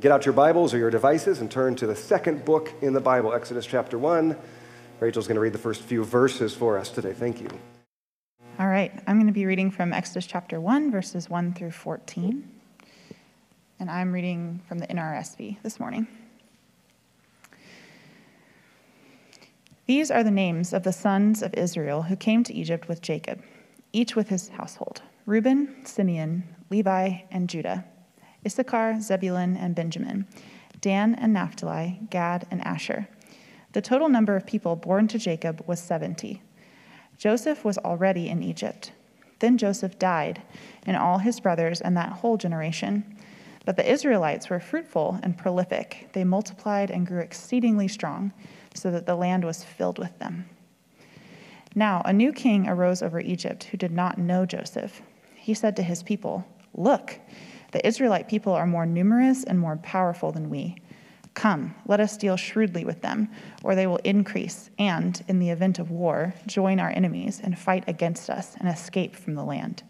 Get out your Bibles or your devices and turn to the second book in the Bible, Exodus chapter 1. Rachel's going to read the first few verses for us today. Thank you. All right. I'm going to be reading from Exodus chapter 1, verses 1 through 14. And I'm reading from the NRSV this morning. These are the names of the sons of Israel who came to Egypt with Jacob, each with his household: Reuben, Simeon, Levi, and Judah, Issachar, Zebulun, and Benjamin, Dan and Naphtali, Gad and Asher. The total number of people born to Jacob was 70. Joseph was already in Egypt. Then Joseph died, and all his brothers and that whole generation. But the Israelites were fruitful and prolific. They multiplied and grew exceedingly strong, so that the land was filled with them. Now a new king arose over Egypt who did not know Joseph. He said to his people, "Look, the Israelite people are more numerous and more powerful than we. Come, let us deal shrewdly with them, or they will increase and, in the event of war, join our enemies and fight against us and escape from the land."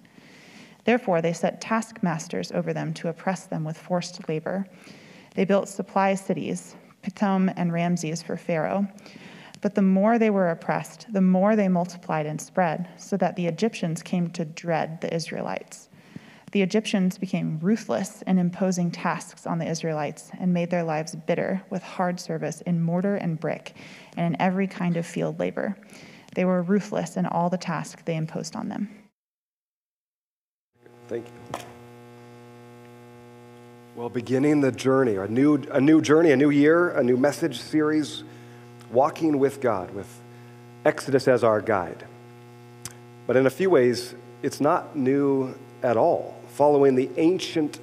Therefore, they set taskmasters over them to oppress them with forced labor. They built supply cities, Pithom and Ramses, for Pharaoh. But the more they were oppressed, the more they multiplied and spread, so that the Egyptians came to dread the Israelites. The Egyptians became ruthless in imposing tasks on the Israelites and made their lives bitter with hard service in mortar and brick and in every kind of field labor. They were ruthless in all the tasks they imposed on them. Thank you. Well, beginning the journey, a new journey, a new year, a new message series, Walking with God, with Exodus as our guide. But in a few ways, it's not new at all, following the ancient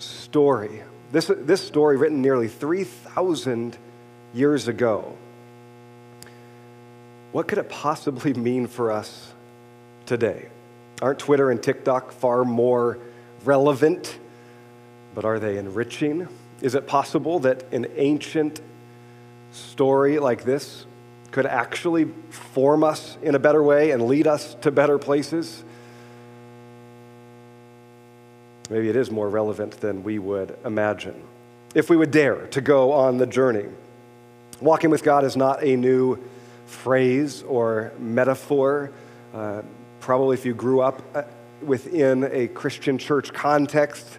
story. This story written nearly 3,000 years ago. What could it possibly mean for us today? Aren't Twitter and TikTok far more relevant, but are they enriching? Is it possible that an ancient story like this could actually form us in a better way and lead us to better places? Maybe it is more relevant than we would imagine, if we would dare to go on the journey. Walking with God is not a new phrase or metaphor. Probably if you grew up within a Christian church context,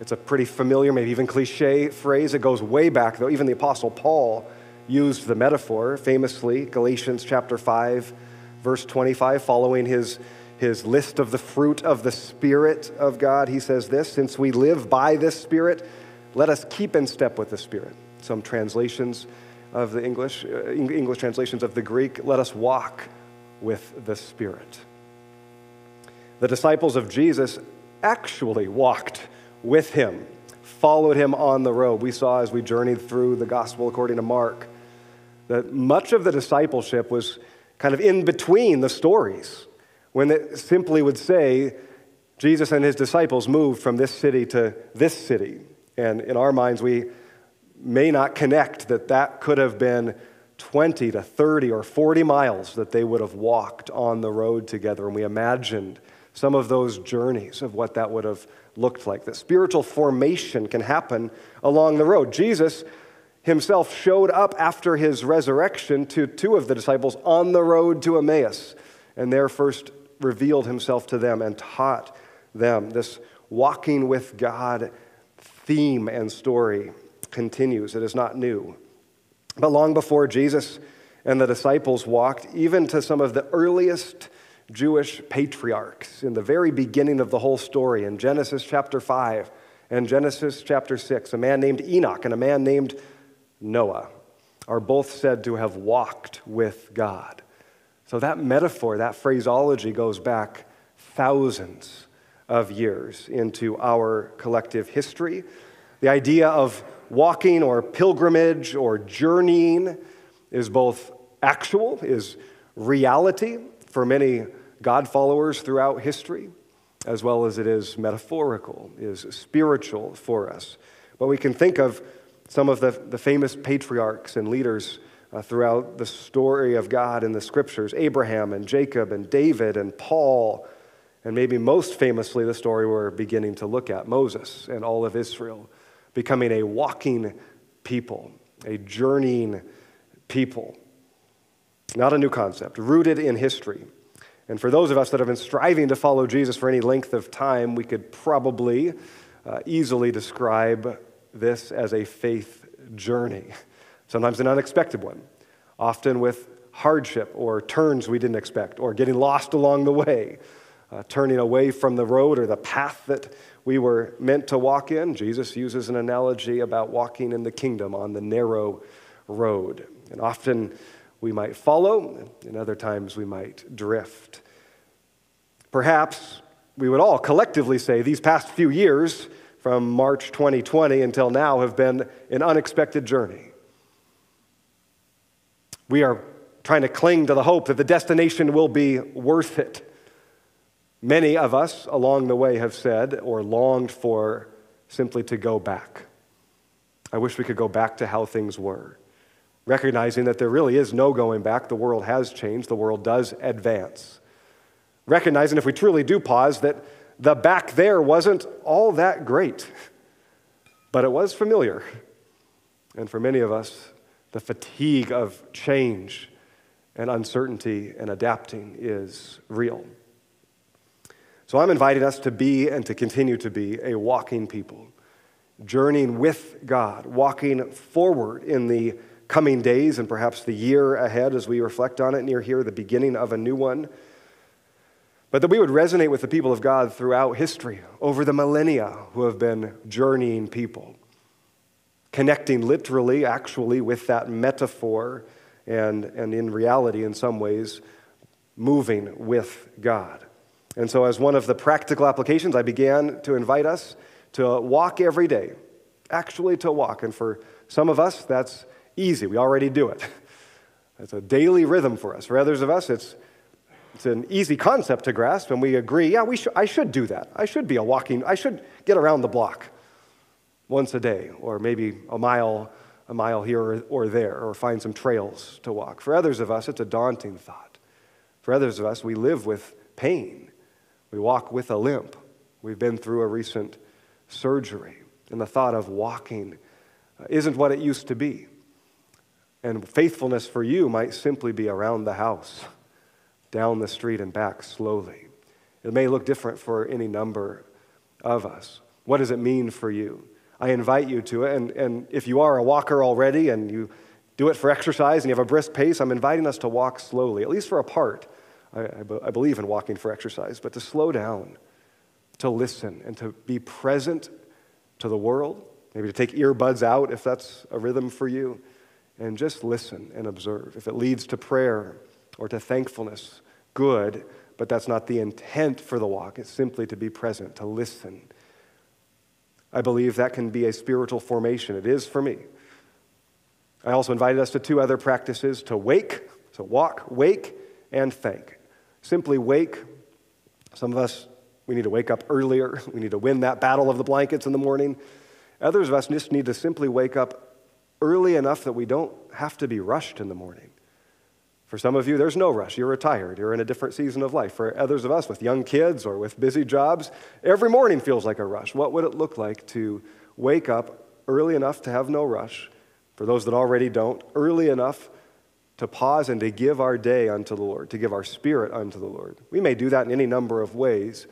it's a pretty familiar, maybe even cliche phrase. It goes way back, though. Even the Apostle Paul used the metaphor famously, Galatians chapter 5, verse 25, following his list of the fruit of the Spirit of God. He says this: "Since we live by this Spirit, let us keep in step with the Spirit." Some translations of the English translations of the Greek, "Let us walk with the Spirit." The disciples of Jesus actually walked with him, followed him on the road. We saw as we journeyed through the gospel according to Mark that much of the discipleship was kind of in between the stories, when it simply would say, Jesus and his disciples moved from this city to this city. And in our minds, we may not connect that that could have been 20 to 30 or 40 miles that they would have walked on the road together. And we imagined some of those journeys of what that would have looked like, that spiritual formation can happen along the road. Jesus himself showed up after his resurrection to two of the disciples on the road to Emmaus, and there first revealed himself to them and taught them. This walking with God theme and story continues. It is not new. But long before Jesus and the disciples walked, even to some of the earliest Jewish patriarchs, in the very beginning of the whole story, in Genesis chapter 5 and Genesis chapter 6, a man named Enoch and a man named Noah are both said to have walked with God. So that metaphor, that phraseology goes back thousands of years into our collective history. The idea of walking or pilgrimage or journeying is both actual, is reality for many God followers throughout history, as well as it is metaphorical, is spiritual for us. But we can think of some of the famous patriarchs and leaders throughout the story of God in the scriptures: Abraham and Jacob and David and Paul, and maybe most famously the story we're beginning to look at, Moses and all of Israel. becoming a walking people, a journeying people. Not a new concept, rooted in history. And for those of us that have been striving to follow Jesus for any length of time, we could probably easily describe this as a faith journey. Sometimes an unexpected one, often with hardship or turns we didn't expect, or getting lost along the way, turning away from the road or the path that we were meant to walk in. Jesus uses an analogy about walking in the kingdom on the narrow road. And often we might follow, and other times we might drift. Perhaps we would all collectively say these past few years, from March 2020 until now, have been an unexpected journey. We are trying to cling to the hope that the destination will be worth it. Many of us along the way have said or longed for simply to go back. I wish we could go back to how things were. Recognizing that there really is no going back. The world has changed. The world does advance. Recognizing, if we truly do pause, that the back there wasn't all that great, but it was familiar. And for many of us, the fatigue of change and uncertainty and adapting is real. So I'm inviting us to be and to continue to be a walking people, journeying with God, walking forward in the coming days and perhaps the year ahead as we reflect on it near here, the beginning of a new one, but that we would resonate with the people of God throughout history, over the millennia, who have been journeying people, connecting literally, actually, with that metaphor and in reality, in some ways, moving with God. And so as one of the practical applications, I began to invite us to walk every day, actually to walk. And for some of us, that's easy. We already do it. It's a daily rhythm for us. For others of us, it's an easy concept to grasp, and we agree, yeah, I should do that. I should be a walking, I should get around the block once a day, or maybe a mile here or there, or find some trails to walk. For others of us, it's a daunting thought. For others of us, we live with pain. We walk with a limp. We've been through a recent surgery, and the thought of walking isn't what it used to be. And faithfulness for you might simply be around the house, down the street and back slowly. It may look different for any number of us. What does it mean for you? I invite you to it, and if you are a walker already and you do it for exercise and you have a brisk pace, I'm inviting us to walk slowly, at least for a part. I believe in walking for exercise, but to slow down, to listen, and to be present to the world, maybe to take earbuds out if that's a rhythm for you, and just listen and observe. If it leads to prayer or to thankfulness, good, but that's not the intent for the walk. It's simply to be present, to listen. I believe that can be a spiritual formation. It is for me. I also invited us to two other practices, to wake, so walk, wake, and thank. Simply wake. Some of us, we need to wake up earlier. We need to win that battle of the blankets in the morning. Others of us just need to simply wake up early enough that we don't have to be rushed in the morning. For some of you, there's no rush. You're retired. You're in a different season of life. For others of us with young kids or with busy jobs, every morning feels like a rush. What would it look like to wake up early enough to have no rush? For those that already don't, early enough to pause and to give our day unto the Lord, to give our spirit unto the Lord. We may do that in any number of ways,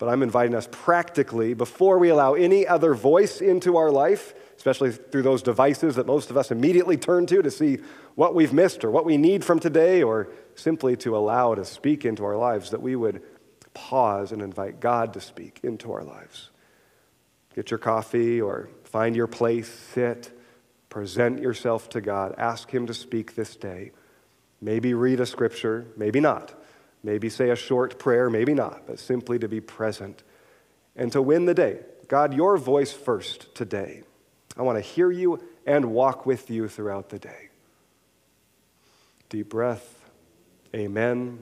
but I'm inviting us practically, before we allow any other voice into our life, especially through those devices that most of us immediately turn to see what we've missed or what we need from today, or simply to allow to speak into our lives, that we would pause and invite God to speak into our lives. Get your coffee or find your place, sit, present yourself to God, ask Him to speak this day. Maybe read a scripture, maybe not. Maybe say a short prayer, maybe not, but simply to be present and to win the day. God, your voice first today. I want to hear you and walk with you throughout the day. Deep breath, amen,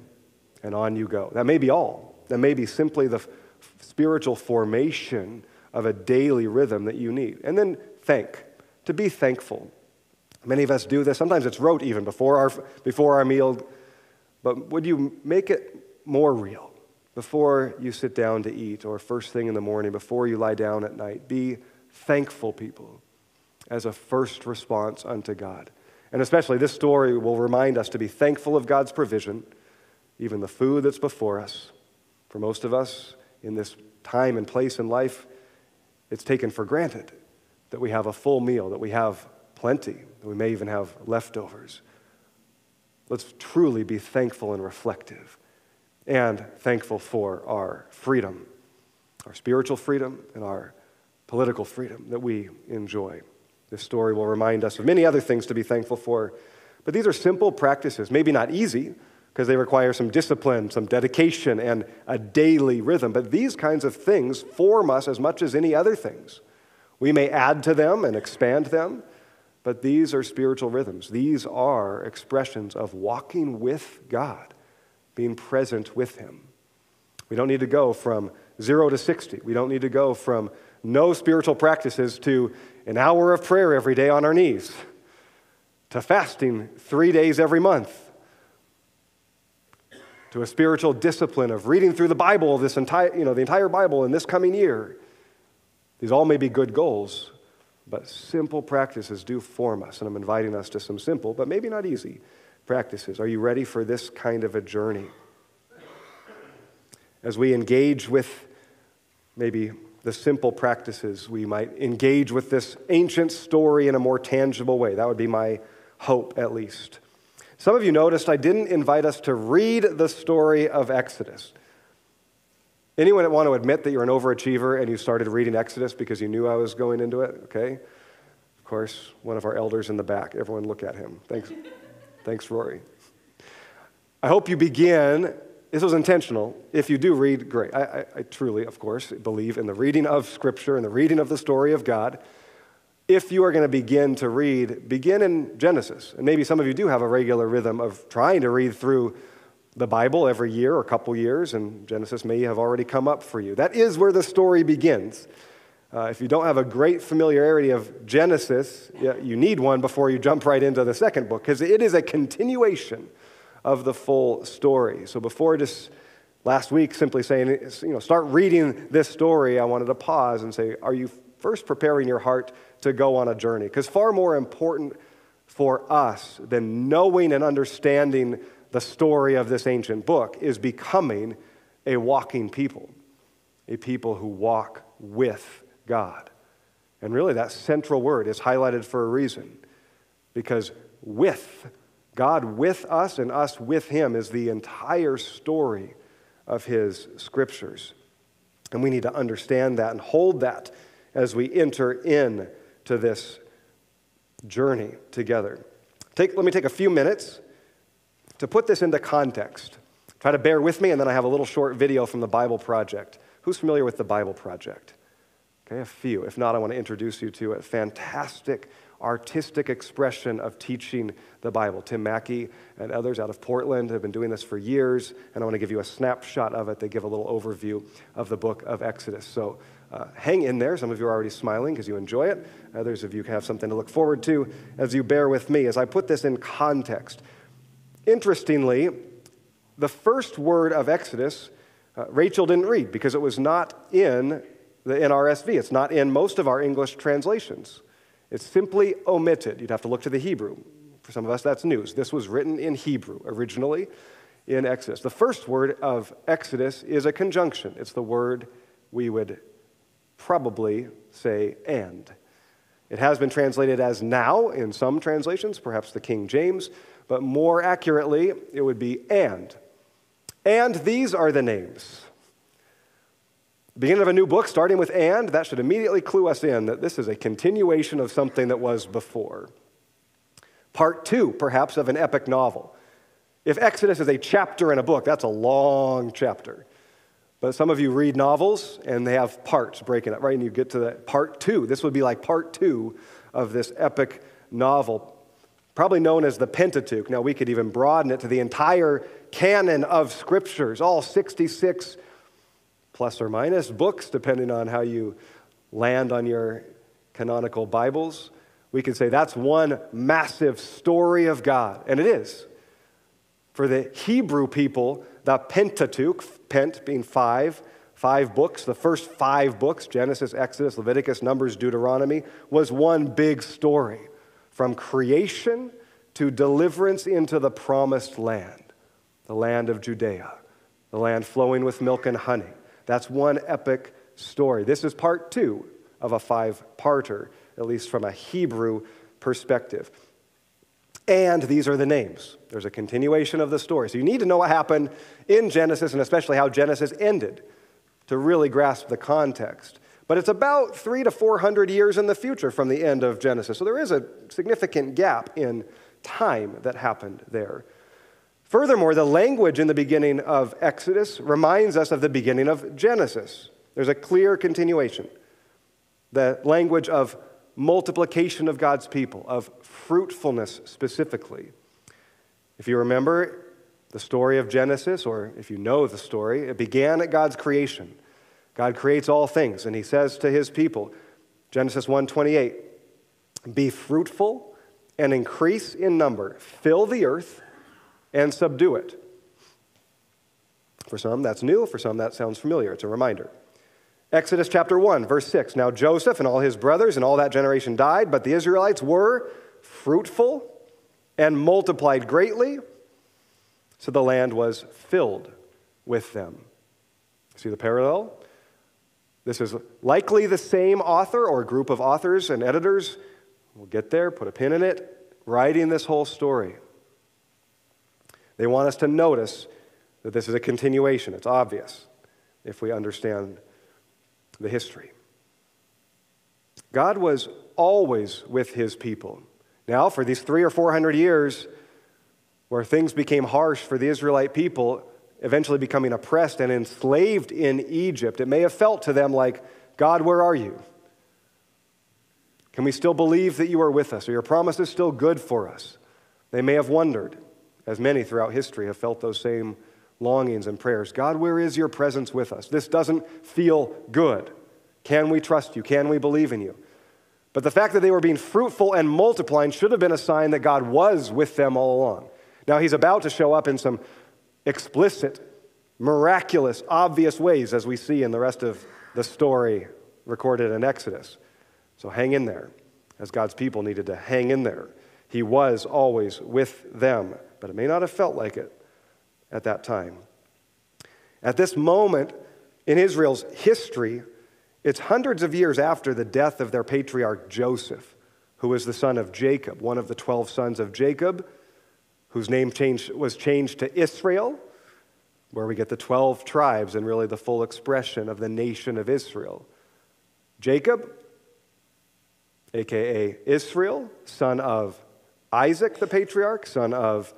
and on you go. That may be all. That may be simply the spiritual formation of a daily rhythm that you need. And then thank, to be thankful. Many of us do this. Sometimes it's rote even before our meal. But would you make it more real? Before you sit down to eat or first thing in the morning, before you lie down at night, be thankful people as a first response unto God. And especially this story will remind us to be thankful of God's provision, even the food that's before us. For most of us in this time and place in life, it's taken for granted that we have a full meal, that we have plenty, that we may even have leftovers. Let's truly be thankful and reflective and thankful for our freedom, our spiritual freedom and our political freedom that we enjoy. This story will remind us of many other things to be thankful for, but these are simple practices, maybe not easy because they require some discipline, some dedication, and a daily rhythm, but these kinds of things form us as much as any other things. We may add to them and expand them, but these are spiritual rhythms. These are expressions of walking with God, being present with Him. We don't need to go from 0 to 60. We don't need to go from no spiritual practices to an hour of prayer every day on our knees, to fasting 3 days every month, to a spiritual discipline of reading through the Bible, the entire Bible in this coming year. These all may be good goals, but simple practices do form us, and I'm inviting us to some simple, but maybe not easy, practices. Are you ready for this kind of a journey? As we engage with maybe the simple practices, we might engage with this ancient story in a more tangible way. That would be my hope, at least. Some of you noticed I didn't invite us to read the story of Exodus. Anyone want to admit that you're an overachiever and you started reading Exodus because you knew I was going into it? Okay. Of course, one of our elders in the back. Everyone look at him. Thanks, thanks, Rory. I hope you begin. This was intentional. If you do read, great. I truly, of course, believe in the reading of Scripture and the reading of the story of God. If you are going to begin to read, begin in Genesis. And maybe some of you do have a regular rhythm of trying to read through the Bible every year or a couple years, and Genesis may have already come up for you. That is where the story begins. If you don't have a great familiarity of Genesis, you need one before you jump right into the second book, because it is a continuation of the full story. So before just last week simply saying, start reading this story, I wanted to pause and say, are you first preparing your heart to go on a journey? Because far more important for us than knowing and understanding the story of this ancient book is becoming a walking people, a people who walk with God. And really that central word is highlighted for a reason, because with God with us and us with Him is the entire story of His Scriptures. And we need to understand that and hold that as we enter into this journey together. Let me take a few minutes to put this into context. Try to bear with me, and then I have a little short video from the Bible Project. Who's familiar with the Bible Project? Okay, a few. If not, I want to introduce you to a fantastic artistic expression of teaching the Bible. Tim Mackey and others out of Portland have been doing this for years, and I want to give you a snapshot of it. They give a little overview of the book of Exodus. So hang in there. Some of you are already smiling because you enjoy it. Others of you have something to look forward to as you bear with me as I put this in context. Interestingly, the first word of Exodus, Rachel didn't read because it was not in the NRSV. It's not in most of our English translations. It's simply omitted. You'd have to look to the Hebrew. For some of us, that's news. This was written in Hebrew originally in Exodus. The first word of Exodus is a conjunction. It's the word we would probably say, and. It has been translated as now in some translations, perhaps the King James, but more accurately, it would be and. And these are the names. Beginning of a new book, starting with and, that should immediately clue us in that this is a continuation of something that was before. Part two, perhaps, of an epic novel. If Exodus is a chapter in a book, that's a long chapter. But some of you read novels, and they have parts breaking up, right? And you get to the part two. This would be like part two of this epic novel, probably known as the Pentateuch. Now, we could even broaden it to the entire canon of scriptures, all 66 plus or minus books, depending on how you land on your canonical Bibles. We could say that's one massive story of God, and it is. For the Hebrew people, the Pentateuch, pent being five, 5 books. The first 5 books, Genesis, Exodus, Leviticus, Numbers, Deuteronomy, was one big story from creation to deliverance into the promised land, the land of Judea, the land flowing with milk and honey. That's one epic story. This is part 2 of a 5-parter, at least from a Hebrew perspective. And these are the names. There's a continuation of the story. So you need to know what happened in Genesis, and especially how Genesis ended, to really grasp the context. But it's about 300 to 400 years in the future from the end of Genesis. So there is a significant gap in time that happened there. Furthermore, the language in the beginning of Exodus reminds us of the beginning of Genesis. There's a clear continuation. The language of multiplication of God's people, of fruitfulness specifically. If you remember the story of Genesis, or if you know the story, it began at God's creation. God creates all things, and he says to his people, Genesis 1:28, "Be fruitful and increase in number, fill the earth and subdue it." For some, that's new. For some, that sounds familiar. It's a reminder. Exodus chapter 1, verse 6, "Now Joseph and all his brothers and all that generation died, but the Israelites were fruitful and multiplied greatly, so the land was filled with them." See the parallel? This is likely the same author or group of authors and editors, we'll get there, put a pin in it, writing this whole story. They want us to notice that this is a continuation. It's obvious if we understand the history. God was always with his people. Now, for these 300 or 400 years where things became harsh for the Israelite people, eventually becoming oppressed and enslaved in Egypt, it may have felt to them like, God, where are you? Can we still believe that you are with us? Are your promises still good for us? They may have wondered, as many throughout history have felt those same longings and prayers. God, where is your presence with us? This doesn't feel good. Can we trust you? Can we believe in you? But the fact that they were being fruitful and multiplying should have been a sign that God was with them all along. Now, he's about to show up in some explicit, miraculous, obvious ways, as we see in the rest of the story recorded in Exodus. So hang in there, as God's people needed to hang in there. He was always with them, but it may not have felt like it at that time. At this moment in Israel's history, it's hundreds of years after the death of their patriarch Joseph, who was the son of Jacob, one of the 12 sons of Jacob, whose name was changed to Israel, where we get the 12 tribes and really the full expression of the nation of Israel. Jacob, aka Israel, son of Isaac the patriarch, son of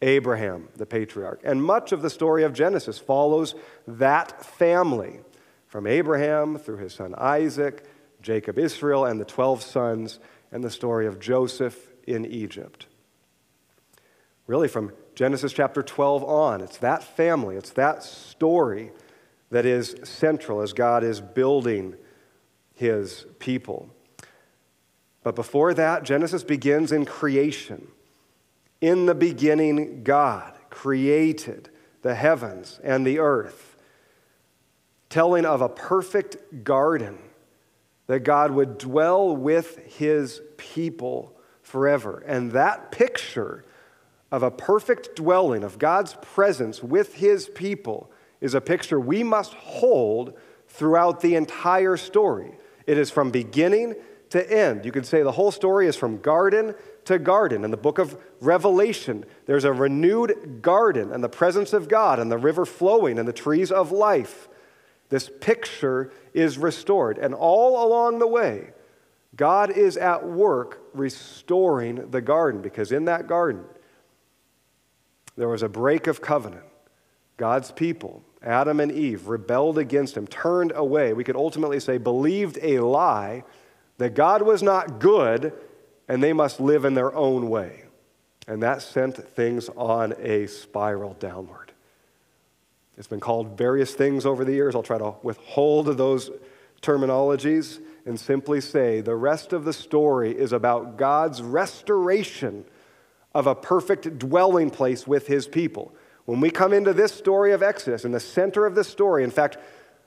Abraham, the patriarch. And much of the story of Genesis follows that family, from Abraham through his son Isaac, Jacob, Israel, and the 12 sons, and the story of Joseph in Egypt. Really, from Genesis chapter 12 on, it's that family, it's that story that is central as God is building his people. But before that, Genesis begins in creation. In the beginning, God created the heavens and the earth, telling of a perfect garden that God would dwell with his people forever. And that picture of a perfect dwelling, of God's presence with his people, is a picture we must hold throughout the entire story. It is from beginning to end. You could say the whole story is from garden to garden. In the book of Revelation, there's a renewed garden and the presence of God and the river flowing and the trees of life. This picture is restored. And all along the way, God is at work restoring the garden, because in that garden, there was a break of covenant. God's people, Adam and Eve, rebelled against him, turned away. We could ultimately say believed a lie that God was not good and they must live in their own way. And that sent things on a spiral downward. It's been called various things over the years. I'll try to withhold those terminologies and simply say the rest of the story is about God's restoration of a perfect dwelling place with his people. When we come into this story of Exodus, in the center of this story, in fact,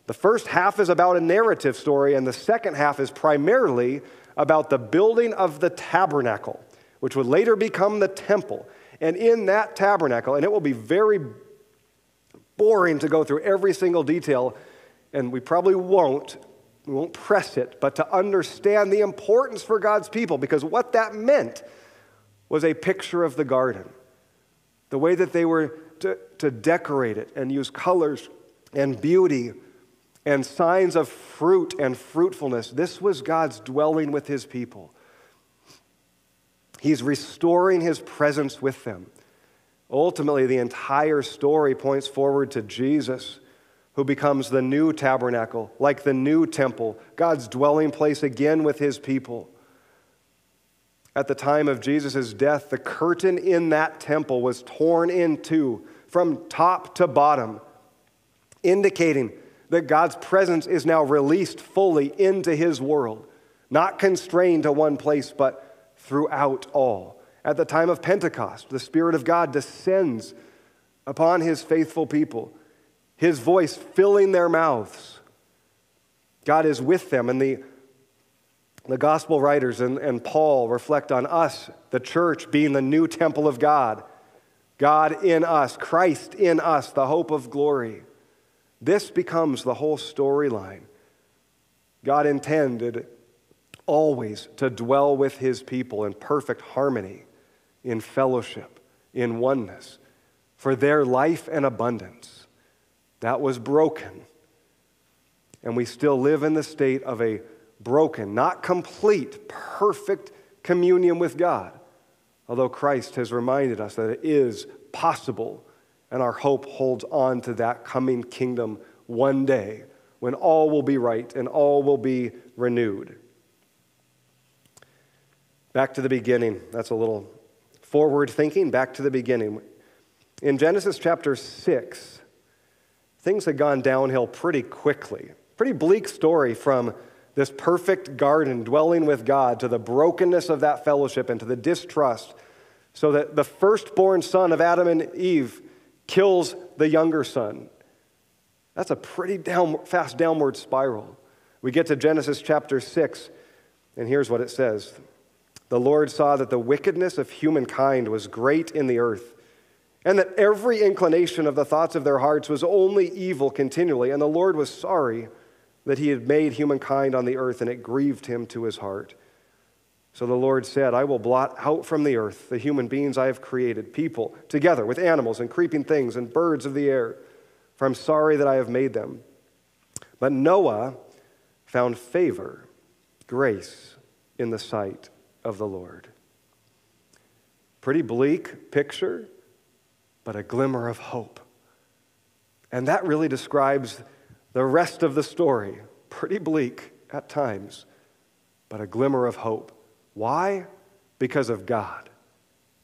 The first half is about a narrative story, and the second half is primarily about the building of the tabernacle, which would later become the temple. And in that tabernacle, and it will be very boring to go through every single detail, and we probably won't. We won't press it, but to understand the importance for God's people, because what that meant was a picture of the garden. The way that they were to decorate it and use colors and beauty and signs of fruit and fruitfulness. This was God's dwelling with his people. He's restoring his presence with them. Ultimately, the entire story points forward to Jesus, who becomes the new tabernacle, like the new temple, God's dwelling place again with his people. At the time of Jesus' death, the curtain in that temple was torn in two from top to bottom, indicating that God's presence is now released fully into his world, not constrained to one place, but throughout all. At the time of Pentecost, the Spirit of God descends upon his faithful people, his voice filling their mouths. God is with them. And the gospel writers and Paul reflect on us, the church, being the new temple of God. God in us, Christ in us, the hope of glory. This becomes the whole storyline. God intended always to dwell with his people in perfect harmony, in fellowship, in oneness, for their life and abundance. That was broken, and we still live in the state of a broken, not complete, perfect communion with God, although Christ has reminded us that it is possible, and our hope holds on to that coming kingdom one day when all will be right and all will be renewed. Back to the beginning. That's a little forward thinking. Back to the beginning. In Genesis chapter 6, things had gone downhill pretty quickly. Pretty bleak story from this perfect garden dwelling with God to the brokenness of that fellowship and to the distrust, so that the firstborn son of Adam and Eve kills the younger son. That's a pretty fast downward spiral. We get to Genesis chapter 6, and here's what it says. The Lord saw that the wickedness of humankind was great in the earth, and that every inclination of the thoughts of their hearts was only evil continually. And the Lord was sorry that he had made humankind on the earth, and it grieved him to his heart. So the Lord said, I will blot out from the earth the human beings I have created, people, together with animals and creeping things and birds of the air, for I'm sorry that I have made them. But Noah found favor, grace, in the sight of the Lord. Pretty bleak picture, but a glimmer of hope. And that really describes the rest of the story. Pretty bleak at times, but a glimmer of hope. Why? Because of God,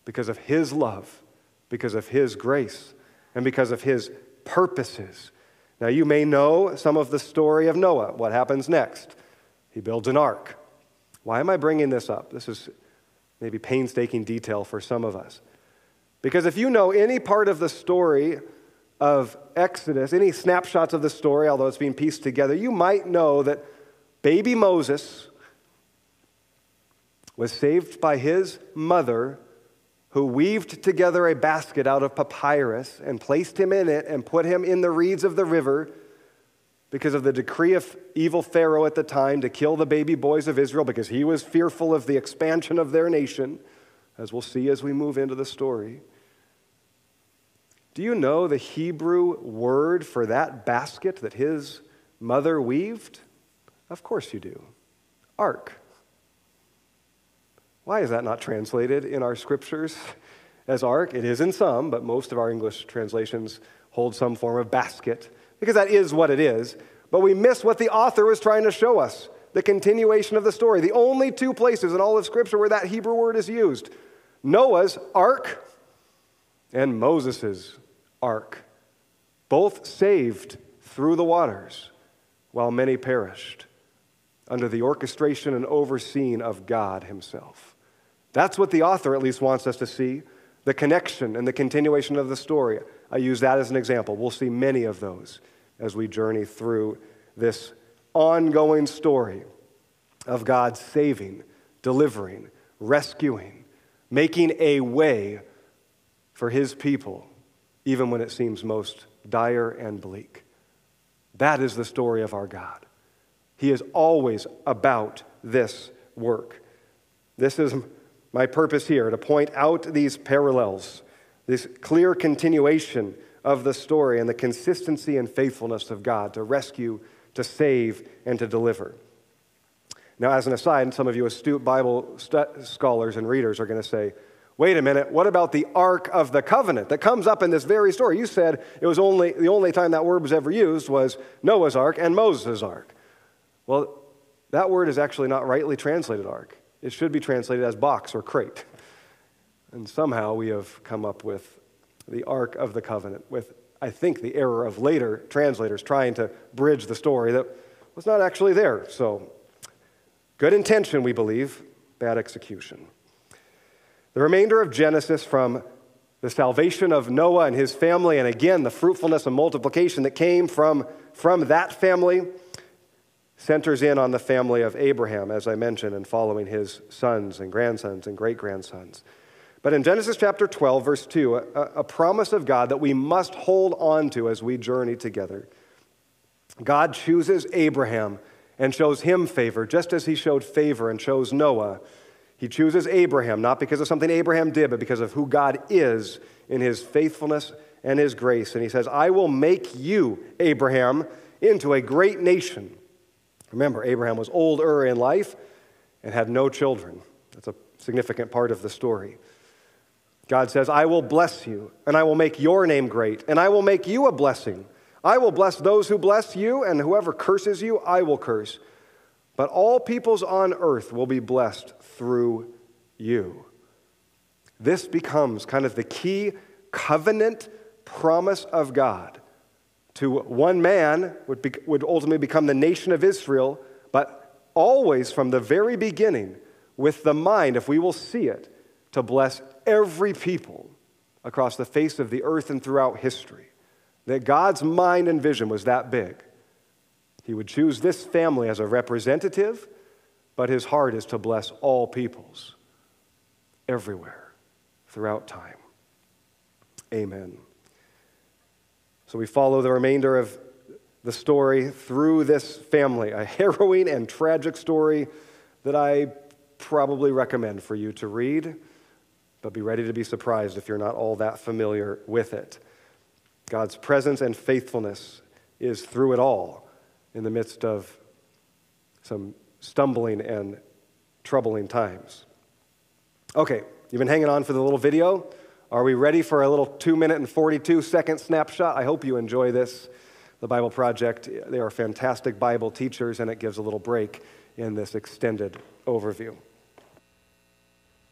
because of his love, because of his grace, and because of his purposes. Now, you may know some of the story of Noah. What happens next? He builds an ark. Why am I bringing this up? This is maybe painstaking detail for some of us. Because if you know any part of the story of Exodus, any snapshots of the story, although it's being pieced together, you might know that baby Moses was saved by his mother, who weaved together a basket out of papyrus and placed him in it and put him in the reeds of the river because of the decree of evil Pharaoh at the time to kill the baby boys of Israel because he was fearful of the expansion of their nation, as we'll see as we move into the story. Do you know the Hebrew word for that basket that his mother weaved? Of course you do. Ark. Why is that not translated in our scriptures as ark? It is in some, but most of our English translations hold some form of basket, because that is what it is. But we miss what the author was trying to show us, the continuation of the story. The only two places in all of scripture where that Hebrew word is used: Noah's ark and Moses' ark, both saved through the waters, while many perished under the orchestration and overseeing of God himself. That's what the author at least wants us to see, the connection and the continuation of the story. I use that as an example. We'll see many of those as we journey through this ongoing story of God saving, delivering, rescuing, making a way for his people, even when it seems most dire and bleak. That is the story of our God. He is always about this work. This is my purpose here, to point out these parallels, this clear continuation of the story and the consistency and faithfulness of God to rescue, to save, and to deliver. Now, as an aside, some of you astute Bible scholars and readers are going to say, wait a minute, what about the Ark of the Covenant that comes up in this very story? You said it was the only time that word was ever used was Noah's Ark and Moses' Ark. Well, that word is actually not rightly translated ark. It should be translated as box or crate. And somehow we have come up with the Ark of the Covenant with, I think, the error of later translators trying to bridge the story that was not actually there. So good intention, we believe, bad execution. The remainder of Genesis, from the salvation of Noah and his family, and again, the fruitfulness and multiplication that came from that family, centers in on the family of Abraham, as I mentioned, and following his sons and grandsons and great-grandsons. But in Genesis chapter 12, verse 2, a promise of God that we must hold on to as we journey together. God chooses Abraham and shows him favor, just as he showed favor and chose Noah. He chooses Abraham, not because of something Abraham did, but because of who God is in his faithfulness and his grace. And he says, I will make you, Abraham, into a great nation. Remember, Abraham was older in life and had no children. That's a significant part of the story. God says, I will bless you, and I will make your name great, and I will make you a blessing. I will bless those who bless you, and whoever curses you, I will curse. But all peoples on earth will be blessed through you. This becomes kind of the key covenant promise of God to one man, would ultimately become the nation of Israel, but always from the very beginning, with the mind, if we will see it, to bless every people across the face of the earth and throughout history. That God's mind and vision was that big. He would choose this family as a representative, but his heart is to bless all peoples, everywhere, throughout time. Amen. So we follow the remainder of the story through this family, a harrowing and tragic story that I probably recommend for you to read, but be ready to be surprised if you're not all that familiar with it. God's presence and faithfulness is through it all in the midst of some stumbling and troubling times. Okay, you've been hanging on for the little video. Are we ready for a little 2 minute and 42 second snapshot? I hope you enjoy this. The Bible Project, they are fantastic Bible teachers, and it gives a little break in this extended overview.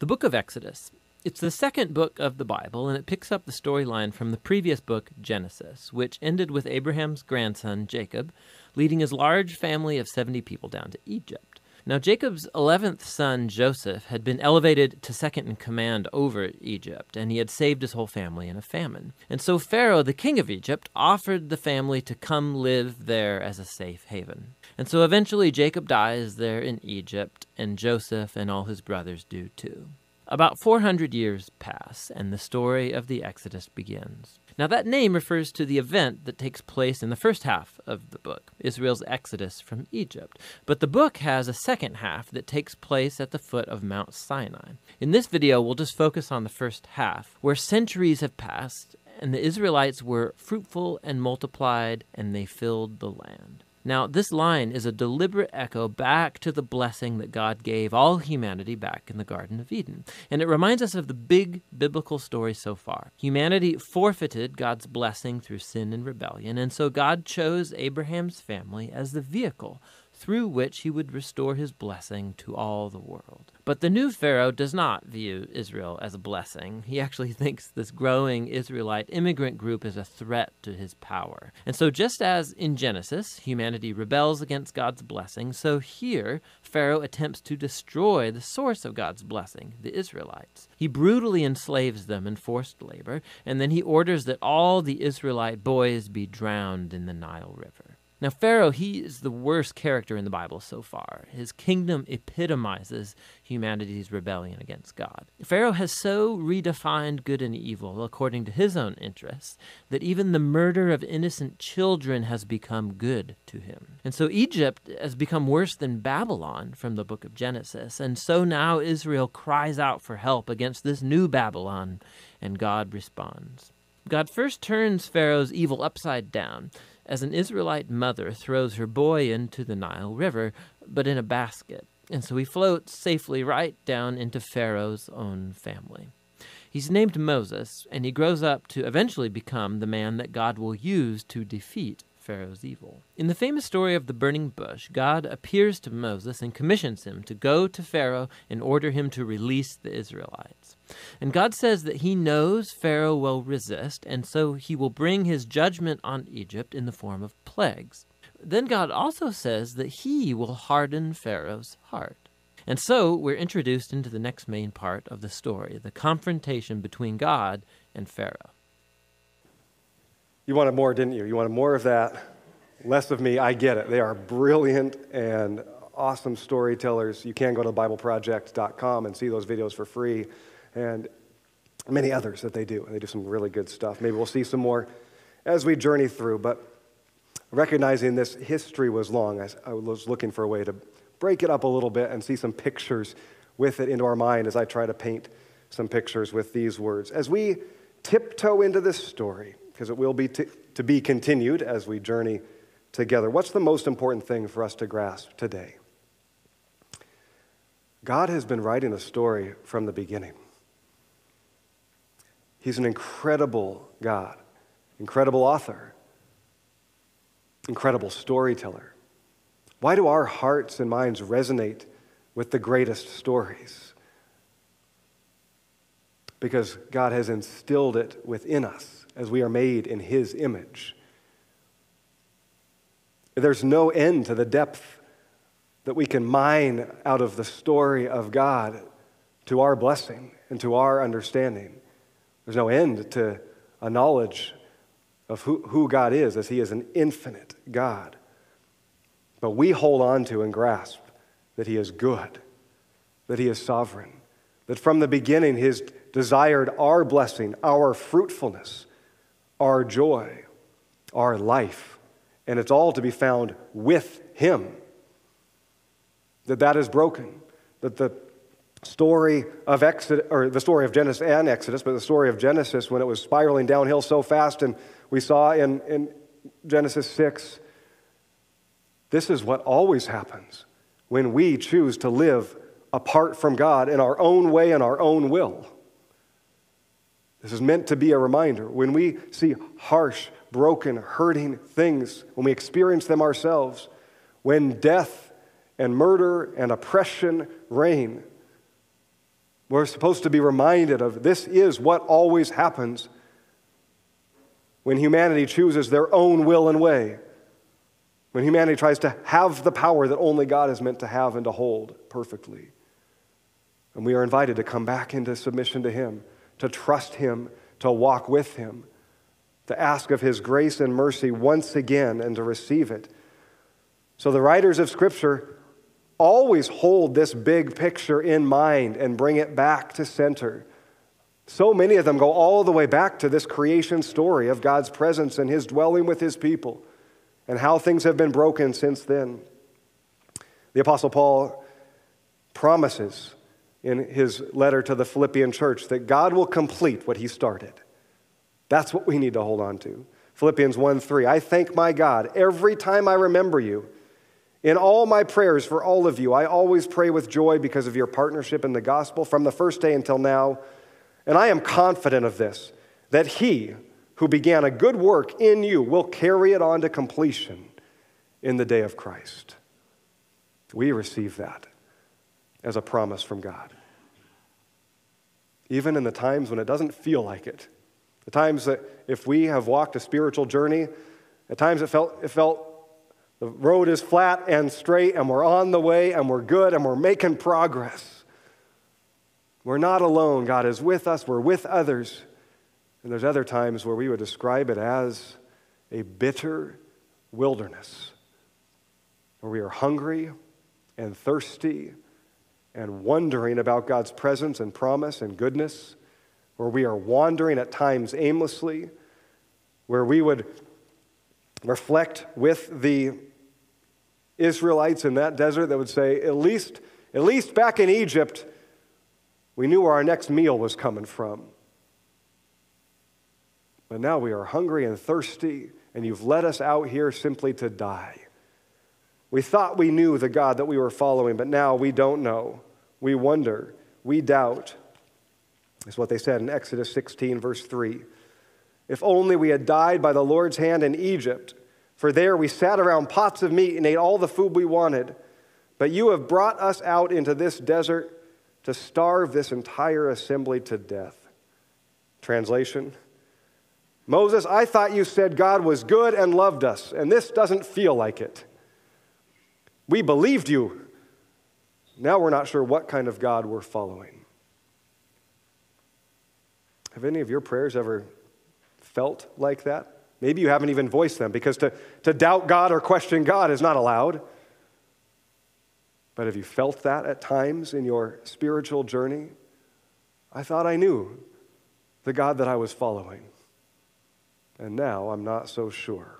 The book of Exodus. It's the second book of the Bible, and it picks up the storyline from the previous book, Genesis, which ended with Abraham's grandson, Jacob, leading his large family of 70 people down to Egypt. Now, Jacob's 11th son, Joseph, had been elevated to second in command over Egypt, and he had saved his whole family in a famine. And so Pharaoh, the king of Egypt, offered the family to come live there as a safe haven. And so eventually Jacob dies there in Egypt, and Joseph and all his brothers do too. About 400 years pass, and the story of the Exodus begins. Now, that name refers to the event that takes place in the first half of the book, Israel's exodus from Egypt. But the book has a second half that takes place at the foot of Mount Sinai. In this video, we'll just focus on the first half, where centuries have passed, and the Israelites were fruitful and multiplied, and they filled the land. Now, this line is a deliberate echo back to the blessing that God gave all humanity back in the Garden of Eden. And it reminds us of the big biblical story so far. Humanity forfeited God's blessing through sin and rebellion, and so God chose Abraham's family as the vehicle through which he would restore his blessing to all the world. But the new Pharaoh does not view Israel as a blessing. He actually thinks this growing Israelite immigrant group is a threat to his power. And so just as in Genesis, humanity rebels against God's blessing, so here Pharaoh attempts to destroy the source of God's blessing, the Israelites. He brutally enslaves them in forced labor, and then he orders that all the Israelite boys be drowned in the Nile River. Now, Pharaoh, he is the worst character in the Bible so far. His kingdom epitomizes humanity's rebellion against God. Pharaoh has so redefined good and evil according to his own interests that even the murder of innocent children has become good to him. And so Egypt has become worse than Babylon from the book of Genesis. And so now Israel cries out for help against this new Babylon, and God responds. God first turns Pharaoh's evil upside down, as an Israelite mother throws her boy into the Nile River, but in a basket, and so he floats safely right down into Pharaoh's own family. He's named Moses, and he grows up to eventually become the man that God will use to defeat Pharaoh's evil. In the famous story of the burning bush, God appears to Moses and commissions him to go to Pharaoh and order him to release the Israelites. And God says that he knows Pharaoh will resist, and so he will bring his judgment on Egypt in the form of plagues. Then God also says that he will harden Pharaoh's heart. And so we're introduced into the next main part of the story, the confrontation between God and Pharaoh. You wanted more, didn't you? You wanted more of that, less of me. I get it. They are brilliant and awesome storytellers. You can go to BibleProject.com and see those videos for free, and many others that they do. And they do some really good stuff. Maybe we'll see some more as we journey through. But recognizing this history was long, I was looking for a way to break it up a little bit and see some pictures with it into our mind as I try to paint some pictures with these words. As we tiptoe into this story, because it will be to be continued as we journey together, what's the most important thing for us to grasp today? God has been writing a story from the beginning. He's an incredible God, incredible author, incredible storyteller. Why do our hearts and minds resonate with the greatest stories? Because God has instilled it within us as we are made in His image. There's no end to the depth that we can mine out of the story of God to our blessing and to our understanding. There's no end to a knowledge of who God is, as He is an infinite God. But we hold on to and grasp that He is good, that He is sovereign, that from the beginning He has desired our blessing, our fruitfulness, our joy, our life, and it's all to be found with Him. That is broken, that the story of Exodus, or the story of Genesis and Exodus, but the story of Genesis when it was spiraling downhill so fast, and we saw in Genesis 6, this is what always happens when we choose to live apart from God in our own way and our own will. This is meant to be a reminder. When we see harsh, broken, hurting things, when we experience them ourselves, when death and murder and oppression reign, we're supposed to be reminded of this is what always happens when humanity chooses their own will and way, when humanity tries to have the power that only God is meant to have and to hold perfectly. And we are invited to come back into submission to Him, to trust Him, to walk with Him, to ask of His grace and mercy once again and to receive it. So the writers of Scripture always hold this big picture in mind and bring it back to center. So many of them go all the way back to this creation story of God's presence and His dwelling with His people and how things have been broken since then. The Apostle Paul promises in his letter to the Philippian church that God will complete what He started. That's what we need to hold on to. Philippians 1:3, I thank my God every time I remember you. In all my prayers for all of you, I always pray with joy because of your partnership in the gospel from the first day until now. And I am confident of this, that He who began a good work in you will carry it on to completion in the day of Christ. We receive that as a promise from God. Even in the times when it doesn't feel like it, the times that if we have walked a spiritual journey, at times it felt the road is flat and straight and we're on the way and we're good and we're making progress. We're not alone. God is with us. We're with others. And there's other times where we would describe it as a bitter wilderness, where we are hungry and thirsty and wondering about God's presence and promise and goodness, where we are wandering at times aimlessly, where we would reflect with the Israelites in that desert that would say, at least back in Egypt, we knew where our next meal was coming from. But now we are hungry and thirsty, and you've led us out here simply to die. We thought we knew the God that we were following, but now we don't know. We wonder. We doubt. That's what they said in Exodus 16, verse 3. If only we had died by the Lord's hand in Egypt, for there we sat around pots of meat and ate all the food we wanted. But you have brought us out into this desert to starve this entire assembly to death. Translation: Moses, I thought you said God was good and loved us, and this doesn't feel like it. We believed you. Now we're not sure what kind of God we're following. Have any of your prayers ever felt like that? Maybe you haven't even voiced them, because to doubt God or question God is not allowed. But have you felt that at times in your spiritual journey? I thought I knew the God that I was following, and now I'm not so sure.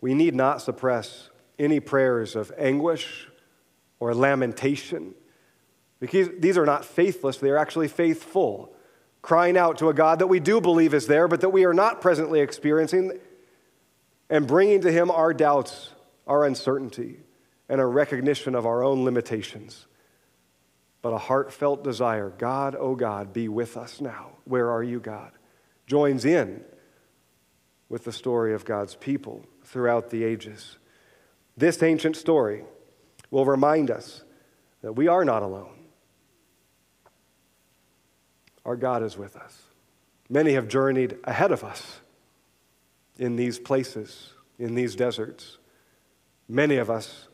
We need not suppress any prayers of anguish or lamentation, because these are not faithless, they are actually faithful. Crying out to a God that we do believe is there, but that we are not presently experiencing, and bringing to him our doubts, our uncertainty, and a recognition of our own limitations. But a heartfelt desire, God, oh God, be with us now. Where are you, God? Joins in with the story of God's people throughout the ages. This ancient story will remind us that we are not alone. Our God is with us. Many have journeyed ahead of us in these places, in these deserts. Many of us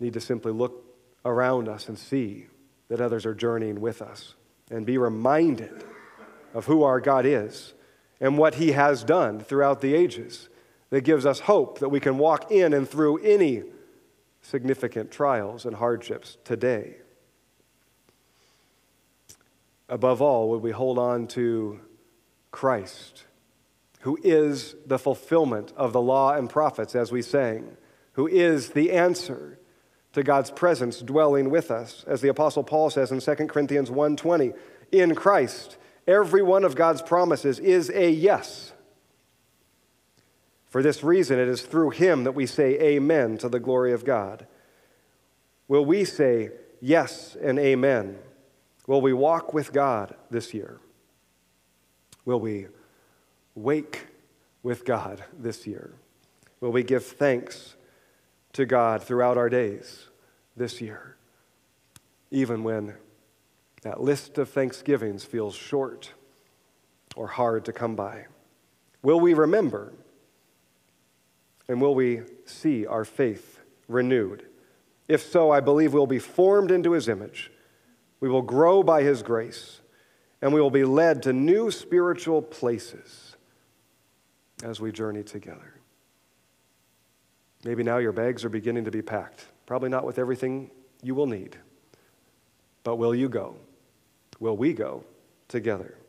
need to simply look around us and see that others are journeying with us and be reminded of who our God is and what he has done throughout the ages. That gives us hope that we can walk in and through any significant trials and hardships today. Above all, would we hold on to Christ, who is the fulfillment of the law and prophets, as we sang, who is the answer to God's presence dwelling with us. As the Apostle Paul says in 2 Corinthians 1:20, in Christ, every one of God's promises is a yes. For this reason, it is through him that we say amen to the glory of God. Will we say yes and amen? Will we walk with God this year? Will we wake with God this year? Will we give thanks to God throughout our days this year, even when that list of thanksgivings feels short or hard to come by? Will we remember, and will we see our faith renewed? If so, I believe we'll be formed into his image. We will grow by his grace, and we will be led to new spiritual places as we journey together. Maybe now your bags are beginning to be packed, probably not with everything you will need, but will you go? Will we go together?